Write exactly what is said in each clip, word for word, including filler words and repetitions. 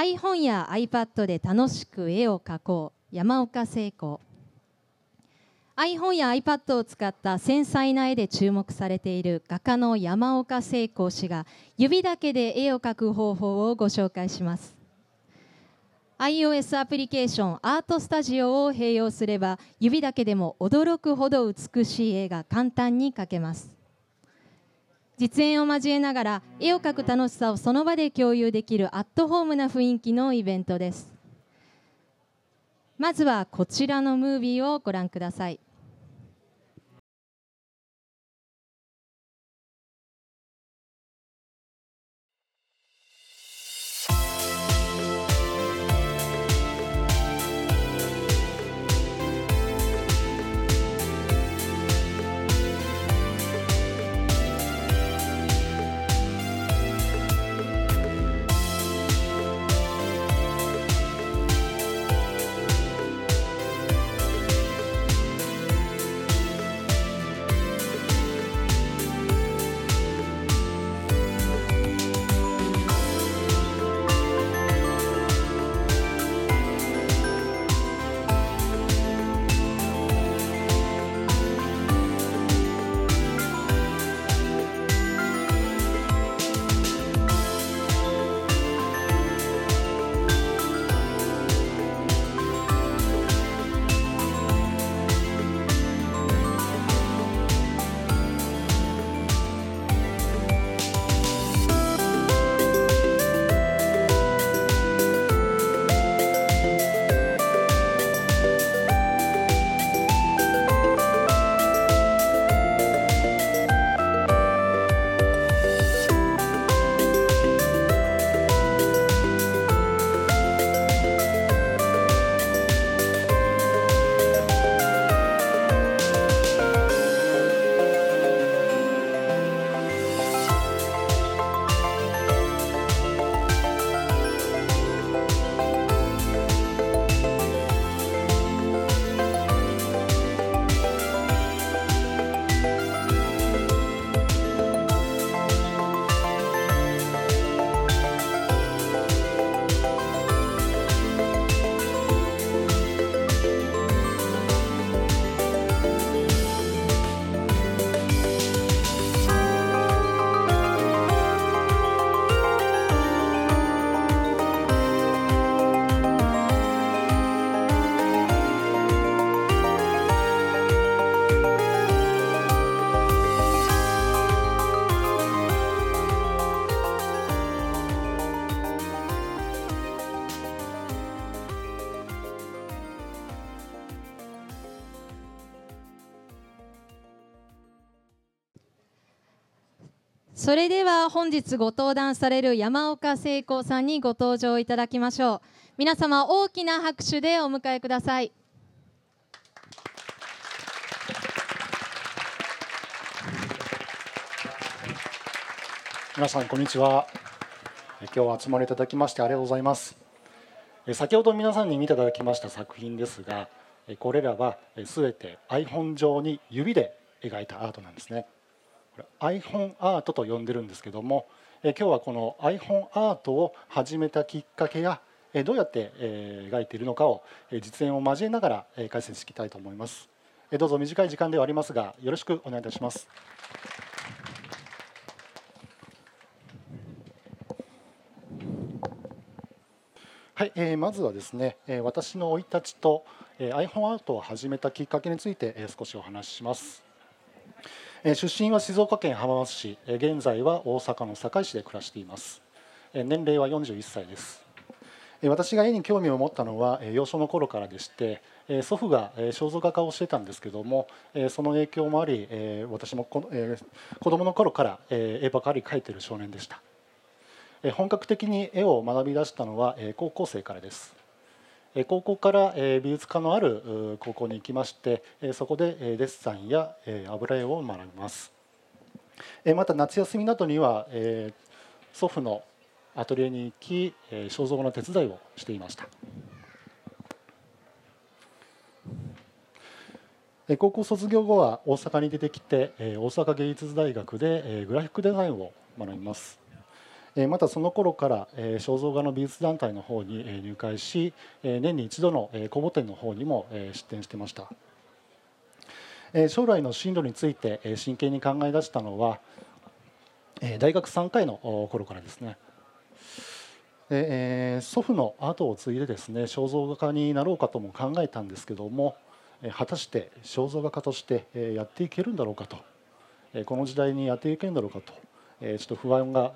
iPhone や iPad で楽しく絵を描こう、山岡聖子。 iPhone や iPad を使った繊細な絵で注目されている画家の山岡聖子氏が指だけで絵を描く方法をご紹介します。 iOS アプリケーションアートスタジオを併用すれば指だけでも驚くほど美しい絵が簡単に描けます。実演を交えながら絵を描く楽しさをその場で共有できるアットホームな雰囲気のイベントです。まずはこちらのムービーをご覧ください。それでは本日ご登壇される山岡聖子さんにご登場いただきましょう。皆様大きな拍手でお迎えください。皆さんこんにちは。今日は集まりいただきましてありがとうございます。先ほど皆さんに見ていただきました作品ですが、これらはすべて iPhone 上に指で描いたアートなんですね。iPhone アートと呼んでるんですけども、今日はこの iPhone アートを始めたきっかけやどうやって描いているのかを実演を交えながら解説していきたいと思います。どうぞ短い時間ではありますがよろしくお願いいたします。はい、えー、まずはですね、私の生い立ちと iPhone アートを始めたきっかけについて少しお話しします。出身は静岡県浜松市、現在は大阪の堺市で暮らしています。年齢はよんじゅういっさいです。私が絵に興味を持ったのは幼少の頃からでして、祖父が肖像画家をしてたんですけども、その影響もあり私も子どもの頃から絵ばかり描いている少年でした。本格的に絵を学び出したのは高校生からです。高校から美術科のある高校に行きまして、そこでデッサンや油絵を学びます。また夏休みなどには祖父のアトリエに行き肖像画の手伝いをしていました。高校卒業後は大阪に出てきて大阪芸術大学でグラフィックデザインを学びます。またその頃から肖像画の美術団体の方に入会し、年に一度の公募展の方にも出展していました。将来の進路について真剣に考え出したのは大学さんかいの頃からですね。祖父の後を継いでですね、肖像画家になろうかとも考えたんですけども、果たして肖像画家としてやっていけるんだろうかと、この時代にやっていけるんだろうかと、ちょっと不安が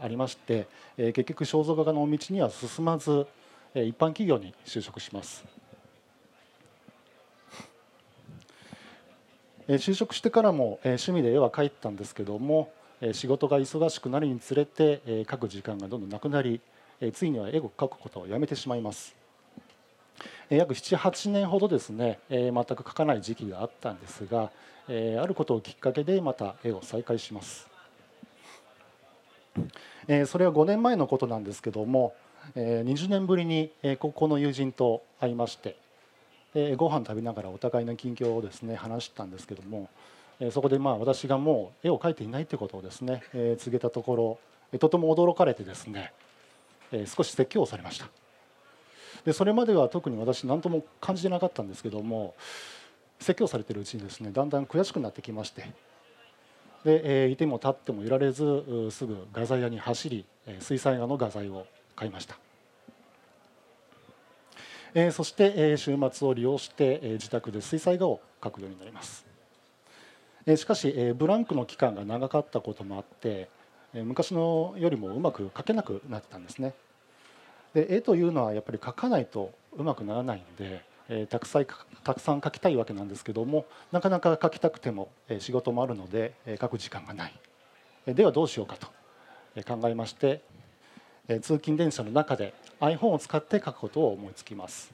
ありまして、結局肖像画家の道には進まず一般企業に就職します。就職してからも趣味で絵は描いてたんですけども、仕事が忙しくなるにつれて描く時間がどんどんなくなり、ついには絵を描くことをやめてしまいます。約ななはちねんほどですね、全く描かない時期があったんですが、あることをきっかけでまた絵を再開します。それはごねんまえのことなんですけども、にじゅうねんぶりに高校の友人と会いまして、ご飯食べながらお互いの近況をですね話したんですけども、そこでまあ私がもう絵を描いていないということをですね告げたところ、とても驚かれてですね、少し説教をされました。でそれまでは特に私何とも感じてなかったんですけども、説教されているうちにですねだんだん悔しくなってきまして、でいても立ってもいられず、すぐ画材屋に走り水彩画の画材を買いました。そして週末を利用して自宅で水彩画を描くようになります。しかしブランクの期間が長かったこともあって、昔のよりもうまく描けなくなってたんですね。で絵というのはやっぱり描かないとうまくならないので、たくさん描きたいわけなんですけども、なかなか描きたくても仕事もあるので描く時間がない。ではどうしようかと考えまして、通勤電車の中で iPhone を使って書くことを思いつきます。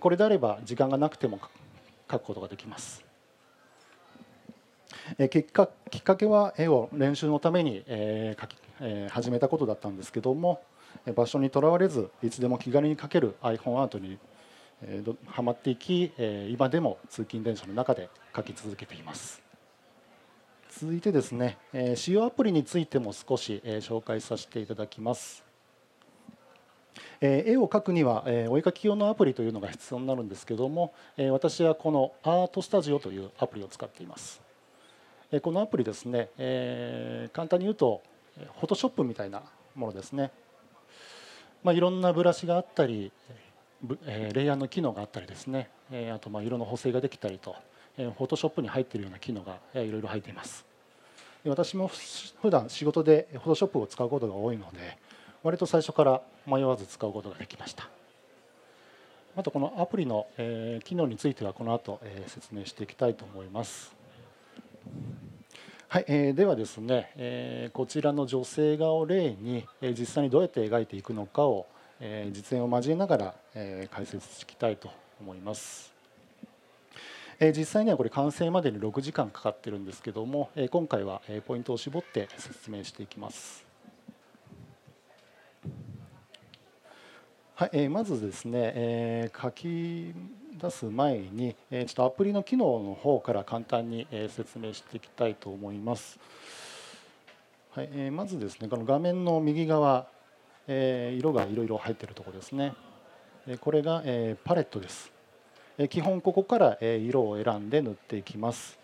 これであれば時間がなくても書くことができます。結果きっかけは絵を練習のために書き始めたことだったんですけども、場所にとらわれずいつでも気軽に書ける iPhone アートにはまっていき、今でも通勤電車の中で書き続けています。続いてですね、使用アプリについても少し紹介させていただきます。絵を描くにはお絵描き用のアプリというのが必要になるんですけども、私はこのアートスタジオというアプリを使っています。このアプリですね、簡単に言うとフォトショップみたいなものですね。まあ、いろんなブラシがあったりレイヤーの機能があったりですね、あとまあ色の補正ができたりと、フォトショップに入っているような機能がいろいろ入っています。私も普段仕事でフォトショップを使うことが多いので、割と最初から迷わず使うことができました。またこのアプリの機能についてはこの後説明していきたいと思います。はい、ではですね、こちらの女性画を例に実際にどうやって描いていくのかを実演を交えながら解説していきたいと思います。実際にはこれ完成までにろくじかんかかってるんですけども、今回はポイントを絞って説明していきます。はい、まずですね、書き出す前にちょっとアプリの機能の方から簡単に説明していきたいと思います。はい、まずですね、この画面の右側、色がいろいろ入っているところですね。これがパレットです。基本ここから色を選んで塗っていきます。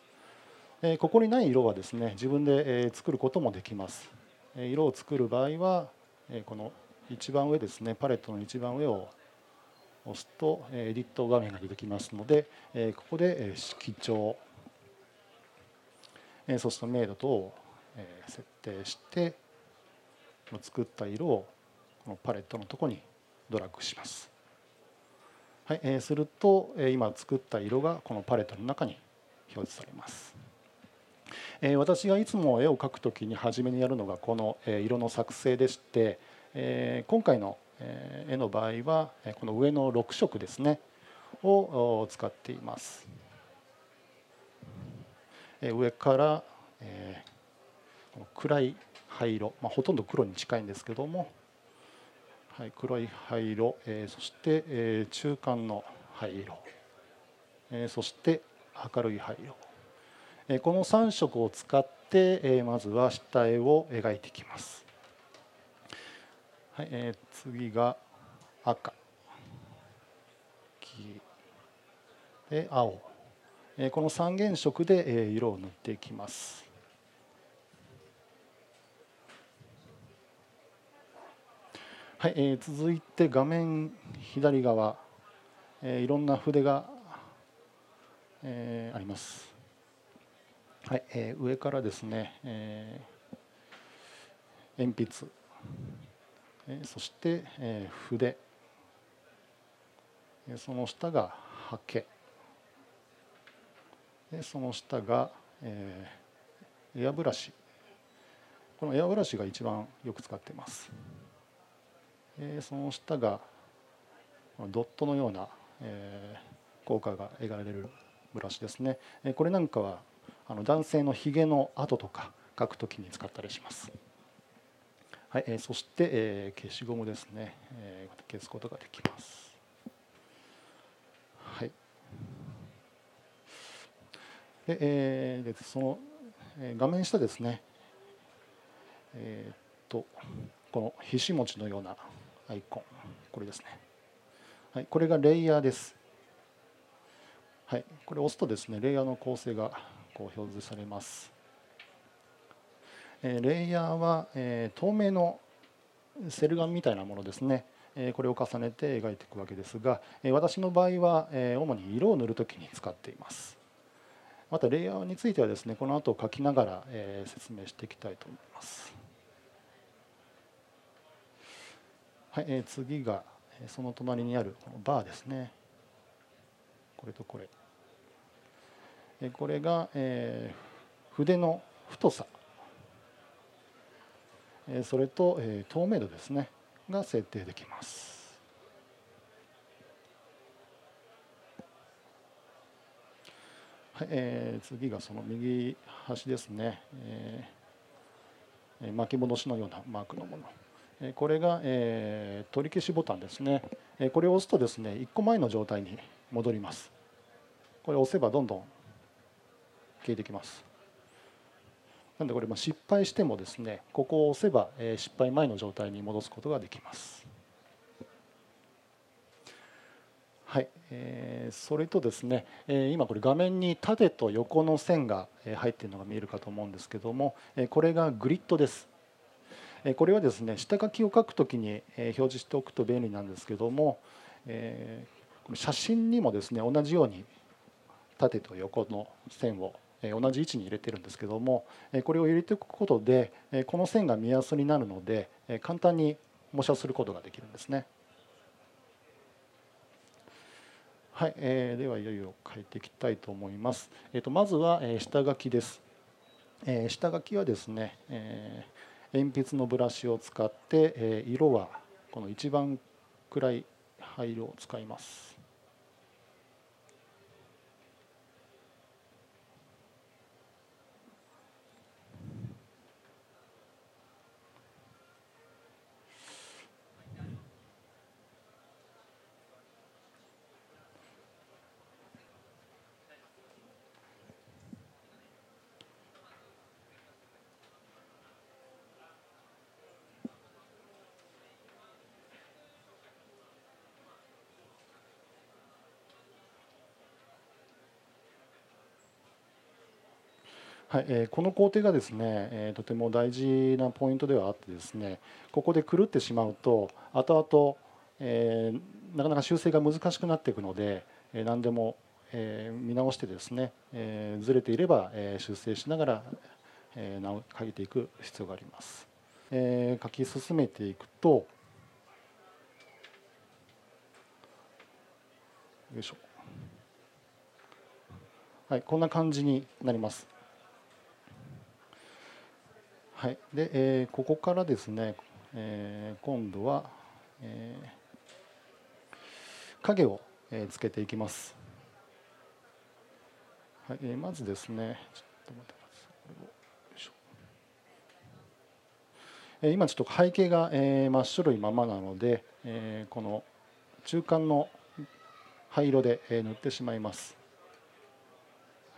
ここにない色はですね自分で作ることもできます。色を作る場合はこの一番上ですね、パレットの一番上を押すとエディット画面が出てきますので、ここで色調、そして明度等を設定して、作った色をこのパレットのところにドラッグします。はい、すると今作った色がこのパレットの中に表示されます。私がいつも絵を描くときに初めにやるのがこの色の作成でして、今回の絵の場合はこの上のろくしょくですねを使っています。上から暗い灰色、まあ、ほとんど黒に近いんですけども、はい、黒い灰色、えー、そして、えー、中間の灰色、えー、そして明るい灰色、えー、このさんしょくを使って、えー、まずは下絵を描いていきます。はい、えー、次が赤、黄色で青、えー、この三原色で、えー、色を塗っていきます。はい、えー、続いて画面左側、えー、いろんな筆が、えー、あります。はい、えー、上からですね、えー、鉛筆、えー、そして、えー、筆、えー、その下が刷毛、でその下が、えー、エアブラシ。このエアブラシが一番よく使っています。その下がドットのような効果が得られるブラシですね。これなんかは男性のひげの跡とか描くときに使ったりします。はい、そして消しゴムですね、消すことができます。はい、でその画面下ですね、えー、っとこのひし餅のようなアイコン、これですね。はい、これがレイヤーです。はい、これを押すとですね、レイヤーの構成がこう表示されます。レイヤーは透明のセルガンみたいなものですね。これを重ねて描いていくわけですが、私の場合は主に色を塗るときに使っています。またレイヤーについてはですね、この後描きながら説明していきたいと思います。はい、次がその隣にあるこのバーですね。これとこれ。これが筆の太さ、それと透明度ですねが設定できます。はい、次がその右端ですね。巻き戻しのようなマークのもの。これが取り消しボタンですね。これを押すとですね、いっこまえの状態に戻ります。これを押せばどんどん消えてきます。なのでこれ失敗してもですね、ここを押せば失敗前の状態に戻すことができます。はい、それとですね、今これ画面に縦と横の線が入っているのが見えるかと思うんですけども、これがグリッドです。これはですね、下書きを書くときに表示しておくと便利なんですけども、写真にもですね、同じように縦と横の線を同じ位置に入れてるんですけども、これを入れておくことでこの線が目安になるので簡単に模写することができるんですね。はい、ではいよいよ書いていきたいと思います。まずは下書きです。下書きはですね、鉛筆のブラシを使って、色はこの一番暗い灰色を使います。はい、この工程がですね、とても大事なポイントではあってですね、ここで狂ってしまうと後々なかなか修正が難しくなっていくので、何でも見直してですね、ずれていれば修正しながら書いていく必要があります。書き進めていくと、よいしょ、はい、こんな感じになります。はい、でえー、ここからですね、えー、今度は、えー、影を、えー、つけていきます。はい、えー、まずですね、ちょっと待ってください。これを、よいしょ。えー、今ちょっと背景が、えー、真っ白いままなので、えー、この中間の灰色で、えー、塗ってしまいます。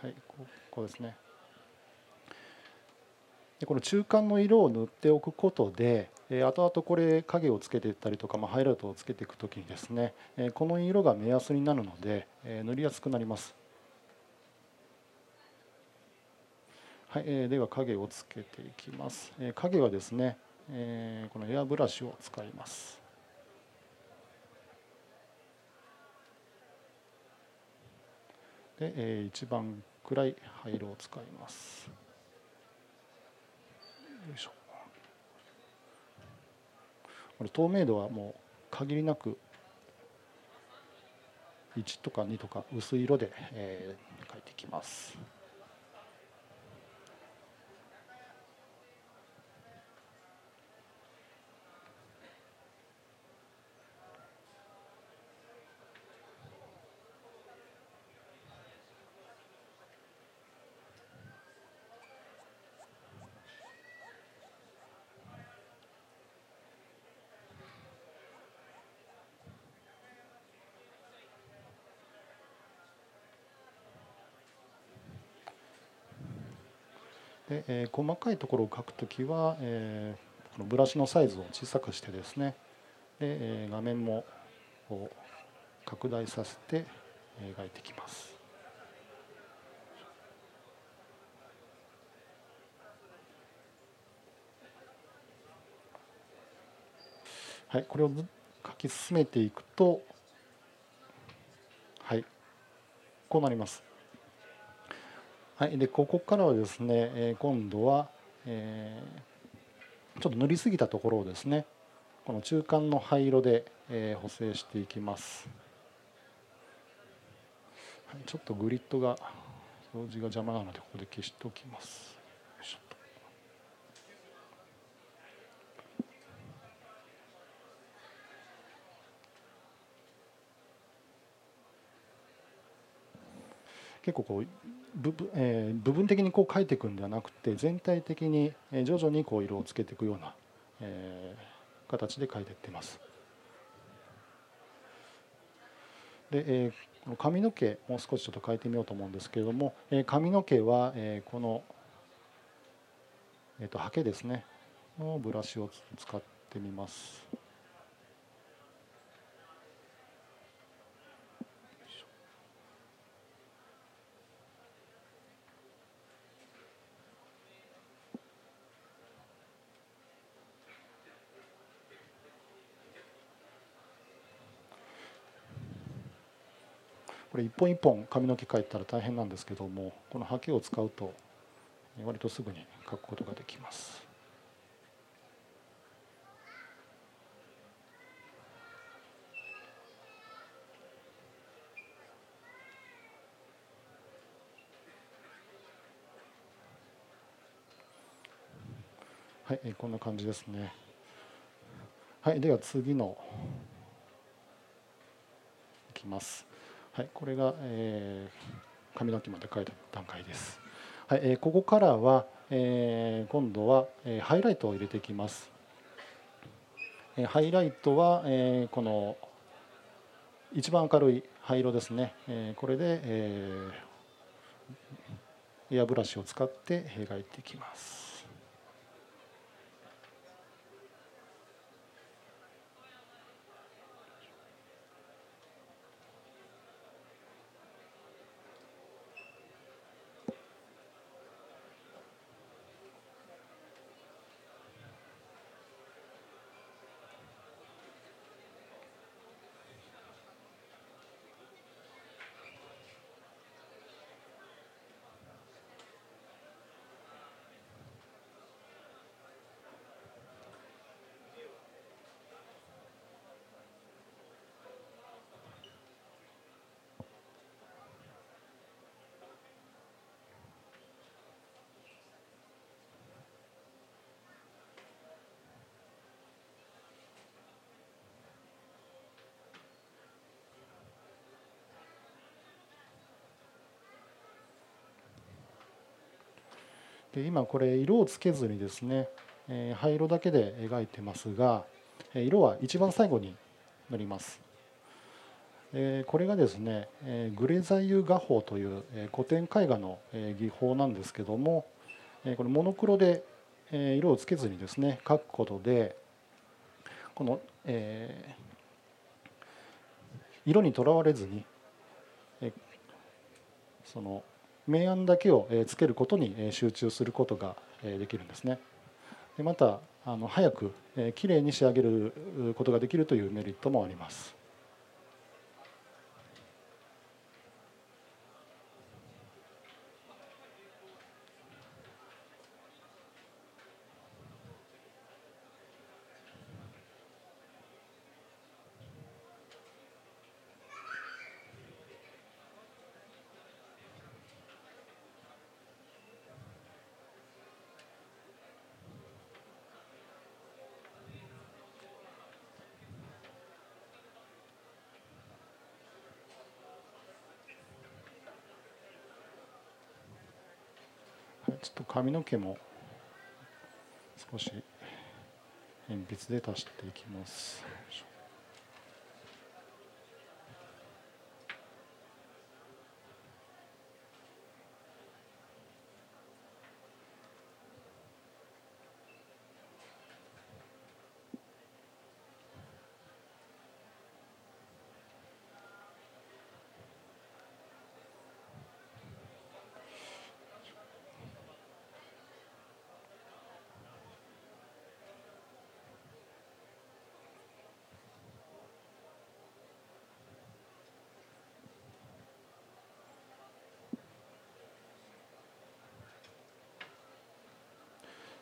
はい、ここですね。この中間の色を塗っておくことで後々これ影をつけていったりとか、まあ、ハイライトをつけていくときにですね、この色が目安になるので塗りやすくなります。はい、では影をつけていきます。影はですね、このエアブラシを使います。で、一番暗い灰色を使います。よいしょ。これ透明度はもう限りなくいちとかにとか薄い色で描いていきます。で細かいところを描くときは、えー、このブラシのサイズを小さくしてですね、で画面もこう拡大させて描いていきます。はい、これを描き進めていくと、はい、こうなります。はい、でここからはですね、今度は、えー、ちょっと塗りすぎたところをですね、この中間の灰色で、えー、補正していきます、はい。ちょっとグリッドが表示が邪魔なのでここで消しておきます。結構こう部分的にこう描いていくんではなくて、全体的に徐々にこう色をつけていくような形で描いていってます。で、髪の毛もう少しちょっと描いてみようと思うんですけれども、髪の毛はこのハケですねのブラシを使ってみます。これ一本一本髪の毛描いたら大変なんですけども、このハケを使うと割とすぐに描くことができます。はい、こんな感じですね。はい、では次のいきます。はい、これが、えー、髪の毛まで描いた段階です。はい、えー、ここからは、えー、今度は、えー、ハイライトを入れていきます。えー、ハイライトは、えー、この一番明るい灰色ですね、えー、これで、えー、エアブラシを使って描いていきます。で今これ色をつけずにですね、灰色だけで描いてますが、色は一番最後に塗ります。これがですね、グレザイユ画法という古典絵画の技法なんですけども、これモノクロで色をつけずにですね描くことで、この、えー、色にとらわれずに、えその明暗だけをつけることに集中することができるんですね。でまたあの早くきれいに仕上げることができるというメリットもあります。ちょっと髪の毛も少し鉛筆で足していきます。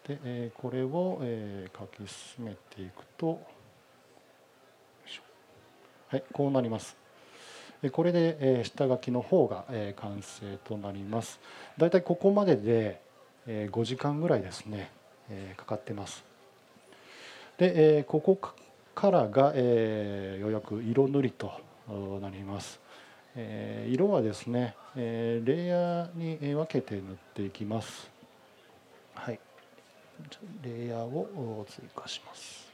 でこれを書き進めていくと、はい、こうなります。これで下書きの方が完成となります。だいたいここまででごじかんぐらいですね、かかってます。でここからがようやく色塗りとなります。色はですね、レイヤーに分けて塗っていきます。はい。レイヤーを追加します。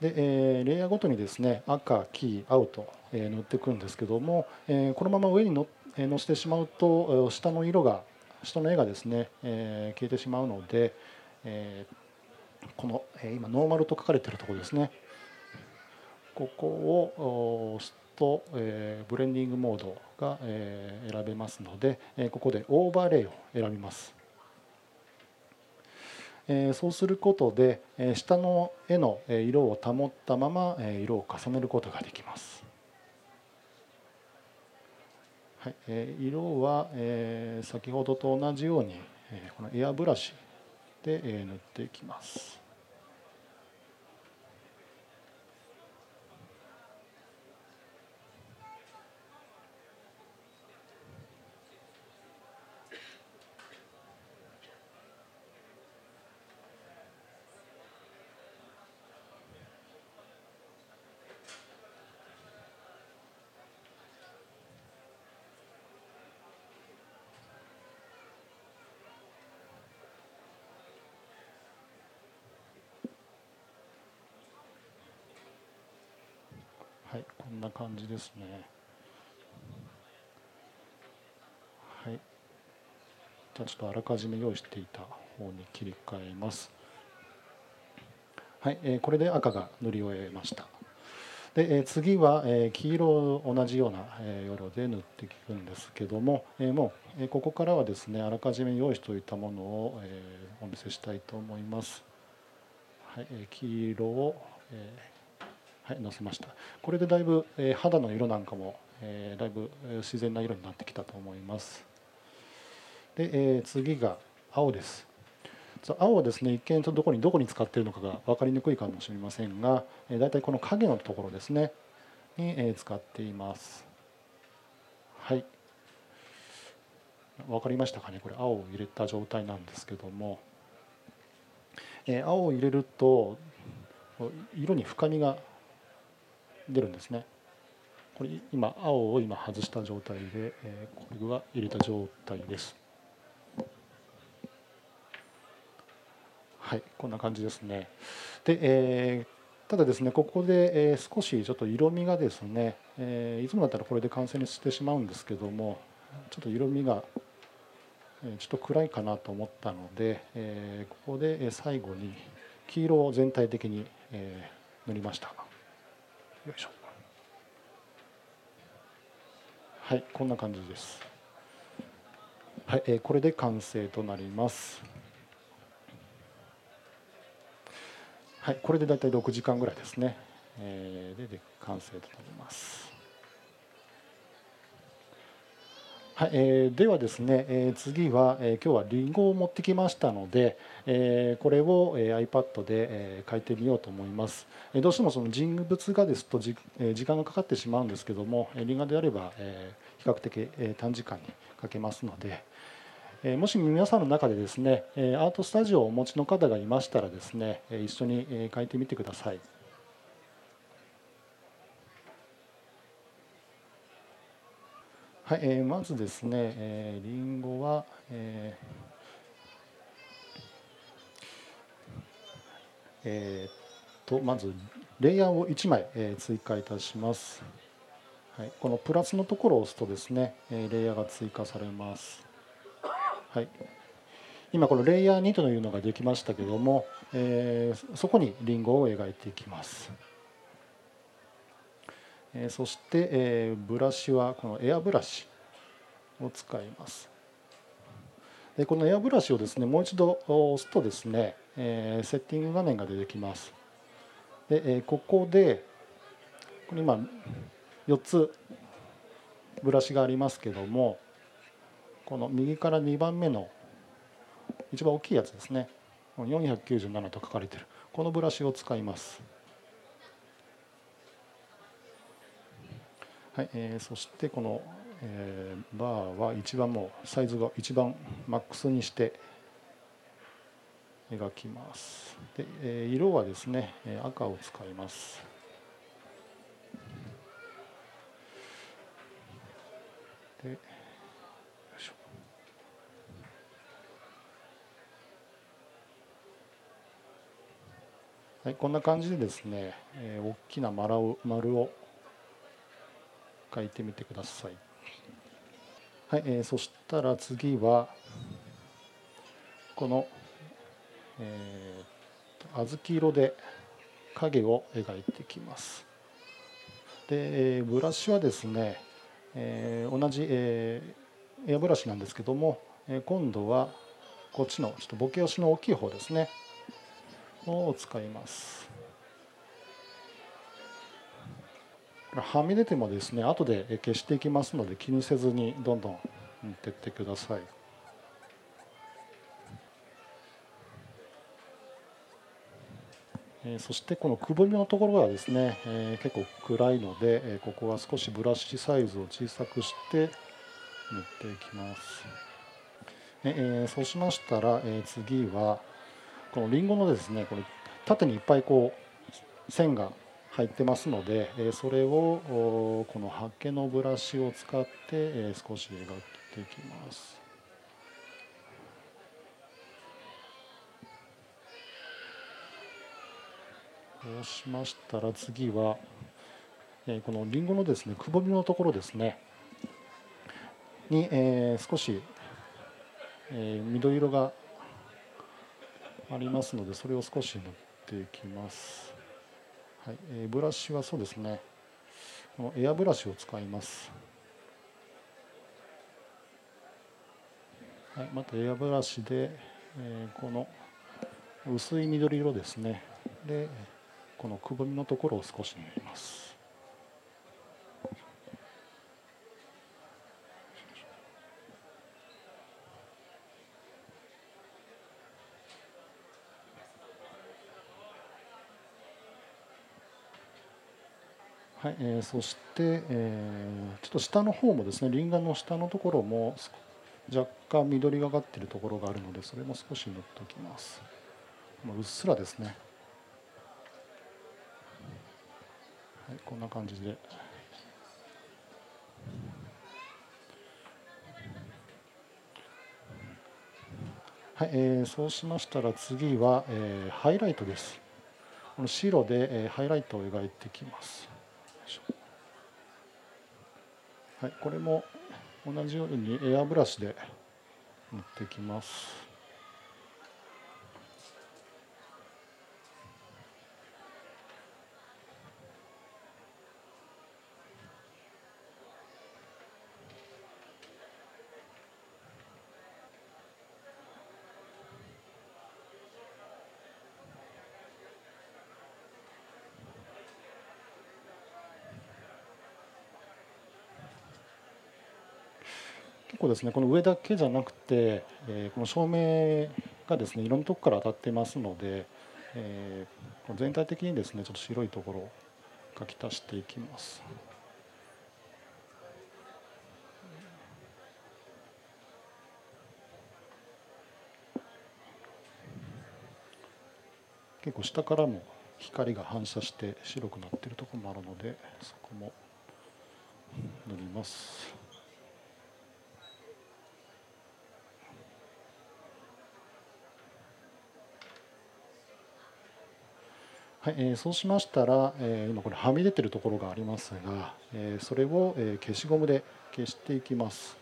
で、えー、レイヤーごとにですね、赤、黄、青と、えー、塗っていくんですけども、えー、このまま上にの、えー、載せてしまうと下の色が下の絵がですね、えー、消えてしまうので、えー、この、えー、今ノーマルと書かれているところですね。ここを押すと、えー、ブレンディングモードが選べますので、ここでオーバーレイを選びます。そうすることで下の絵の色を保ったまま色を重ねることができます。はい、色は先ほどと同じようにこのエアブラシで塗っていきます。はい、こんな感じですね。はい、じゃあちょっとあらかじめ用意していた方に切り替えます。はい、えー、これで赤が塗り終えました。で、えー、次は、えー、黄色を同じような、えー、色で塗っていくんですけども、えー、もう、えー、ここからはですね、あらかじめ用意しておいたものを、えー、お見せしたいと思います。はい、えー、黄色を、えーはい、のせました。これでだいぶ、えー、肌の色なんかも、えー、だいぶ自然な色になってきたと思います。で、えー、次が青です。青はですね、一見とどこにどこに使っているのかが分かりにくいかもしれませんが、えー、だいたいこの影のところですねに、えー、使っています。はい、分かりましたかね。これ青を入れた状態なんですけども、えー、青を入れると色に深みが出るんですね。これ今青を今外した状態で、えー、これは入れた状態です。はい、こんな感じですね。で、えー、ただですね、ここで、えー、少しちょっと色味がですね、えー、いつもだったらこれで完成にしてしまうんですけども、ちょっと色味がちょっと暗いかなと思ったので、えー、ここで最後に黄色を全体的に、えー、塗りました。よいしょ。はい、こんな感じです。はい、えー、これで完成となります。はい、これでだいたいろくじかんぐらいですね。えー、で、で完成となります。はい、えー、ではですね、えー、次は、えー、今日はリンゴを持ってきましたので、えー、これを、えー、iPad で、えー、書いてみようと思います。えー、どうしてもその人物画ですとじ、えー、時間がかかってしまうんですけども、リンゴであれば、えー、比較的、えー、短時間に書けますので、えー、もし皆さんの中でですね、アートスタジオをお持ちの方がいましたらですね、一緒に書いてみてください。はい、えー、まずですね、えー、リンゴは、えーえー、っとまずレイヤーをいちまい、えー、追加いたします。はい、このプラスのところを押すとですね、えー、レイヤーが追加されます。はい、今このレイヤーにというのができましたけども、えー、そこにリンゴを描いていきます。そしてブラシはこのエアブラシを使います。でこのエアブラシをですねもう一度押すとですねセッティング画面が出てきます。でここでこれ今よっつブラシがありますけどもこの右からにばんめの一番大きいやつですねよんきゅうななと書かれているこのブラシを使います。はいえー、そしてこの、えー、バーは一番もうサイズが一番マックスにして描きます。で、えー、色はですね赤を使います。で、よいしょ。はい、こんな感じでですね、えー、大きな丸を、丸を書いてみてください。はい、えー、そしたら次はこの、えー、小豆色で影を描いていきます。で、えー、ブラシはですね、えー、同じ、えー、エアブラシなんですけども、えー、今度はこっちのちょっとボケ押しの大きい方ですねを使います。はみ出てもですね後で消していきますので気にせずにどんどん塗っていってください。そしてこのくぼみのところはですね結構暗いのでここは少しブラシサイズを小さくして塗っていきます。そうしましたら次はこのリンゴのですねこれ縦にいっぱいこう線が入ってますのでそれをこの刷毛のブラシを使って少し描いていきます。そうしましたら次はこのリンゴのですねくぼみのところですねに少し緑色がありますのでそれを少し塗っていきます。はい、ブラシはそうですねこのエアブラシを使います。はい、またエアブラシで、えー、この薄い緑色ですねでこのくぼみのところを少し塗ります。はいえー、そして、えー、ちょっと下の方もですねリンゴの下のところも若干緑がかっているところがあるのでそれも少し塗っておきます。うっすらですね、はい、こんな感じで、はいえー、そうしましたら次は、えー、ハイライトです。この白で、えー、ハイライトを描いていきます。はい、これも同じようにエアブラシで持ってきます。結構ですね、この上だけじゃなくて、えー、この照明がですねいろんなとこから当たってますので、えー、全体的にですねちょっと白いところを書き足していきます。結構下からも光が反射して白くなっているところもあるので、そこも塗ります。はい、そうしましたら、今これはみ出てるところがありますが、それを消しゴムで消していきます。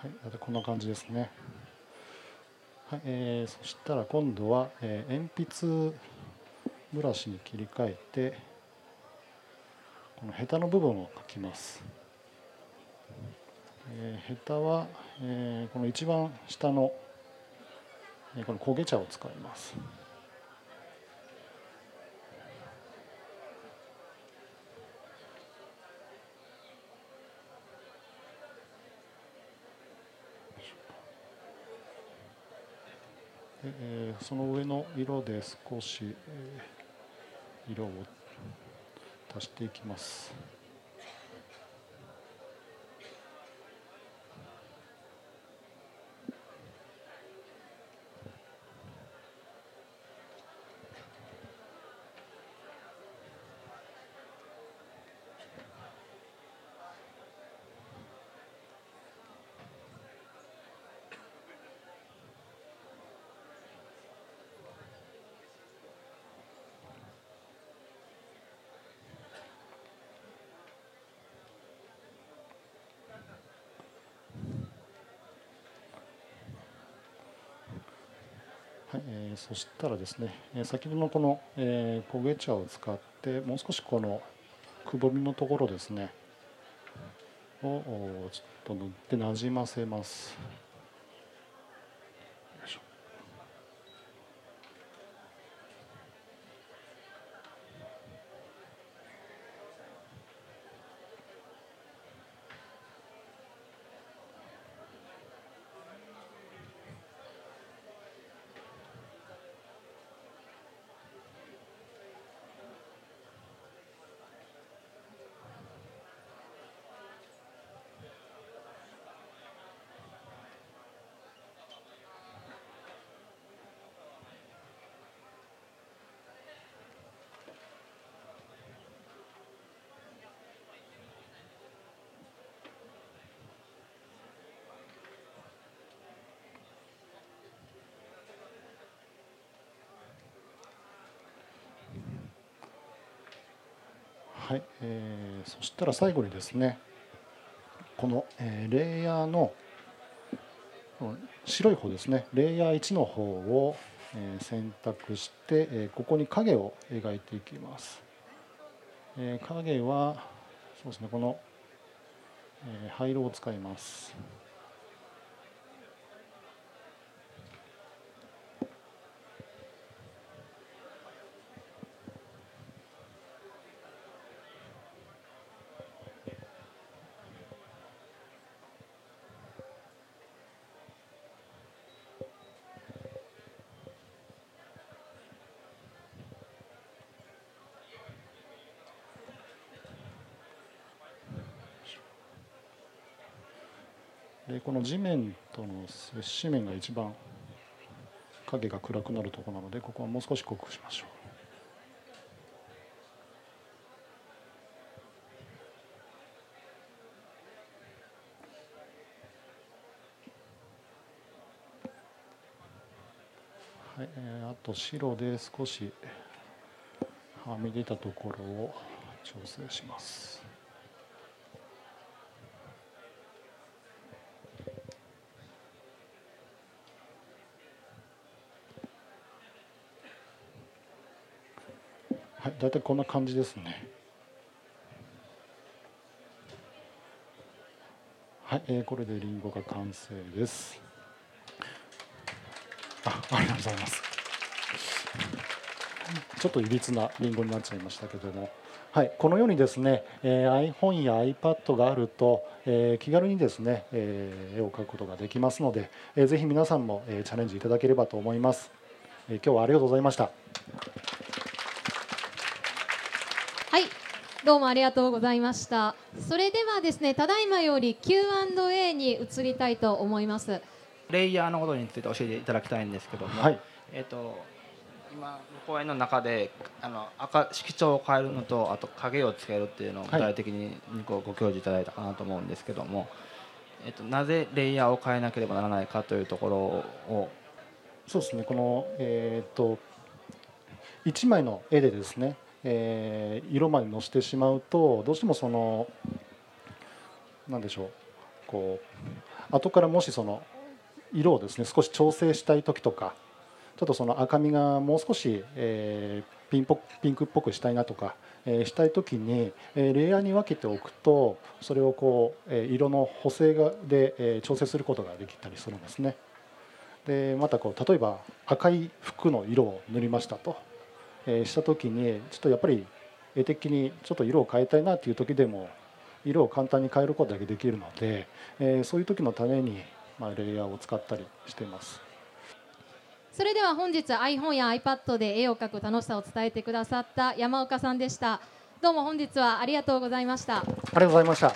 はい、こんな感じですね。はい、えー、そしたら今度は、えー、鉛筆ブラシに切り替えてこのヘタの部分を描きます。えー、ヘタは、えー、この一番下の、えー、この焦げ茶を使います。その上の色で少し色を足していきます。はい、えー、そしたらですね、えー、先ほどのこの、えー、焦げ茶を使ってもう少しこのくぼみのところですねをちょっと塗ってなじませます。はい、えー、そしたら最後にですね、この、えー、レイヤーの白い方ですね、レイヤーいちの方を選択して、ここに影を描いていきます。影はそうですね、この灰色を使います。でこの地面との接し面が一番影が暗くなるところなので、ここはもう少し濃くしましょう。はい、えー、あと白で少しはみ出たところを調整します。だいたいこんな感じですね。はい、えー、これでリンゴが完成です。あ、ありがとうございます。ちょっといびつなリンゴになっちゃいましたけども、はい、このようにですね、えー、iPhone や iPad があると、えー、気軽にですね、えー、絵を描くことができますので、えー、ぜひ皆さんも、えー、チャレンジいただければと思います。えー、今日はありがとうございました。どうもありがとうございました。それではですね、ただいまより キューアンドエー に移りたいと思います。レイヤーのことについて教えていただきたいんですけども、はい、えー、と今公演の中であの赤色調を変えるのと、あと影をつけるっていうのを具体的にご教示いただいたかなと思うんですけども、はい、えー、となぜレイヤーを変えなければならないかというところを。そうですね、この、えー、といちまいの絵でですね、えー、色まで載せてしまうと、どうしてもその何でしょう、こう後からもしその色をですね少し調整したい時とか、ちょっとその赤みがもう少し、えー、ピンポピンクっぽくしたいなとか、えー、したい時に、えー、レイヤーに分けておくと、それをこう、えー、色の補正がで、えー、調整することができたりするんですね。でまたこう、例えば赤い服の色を塗りましたと。した時に、ちょっとやっぱり絵的にちょっと色を変えたいなっていう時でも、色を簡単に変えることだけできるので、えそういう時のためにまあレイヤーを使ったりしています。それでは本日 iPhone や iPad で絵を描く楽しさを伝えてくださった山岡さんでした。どうも本日はありがとうございました。ありがとうございました。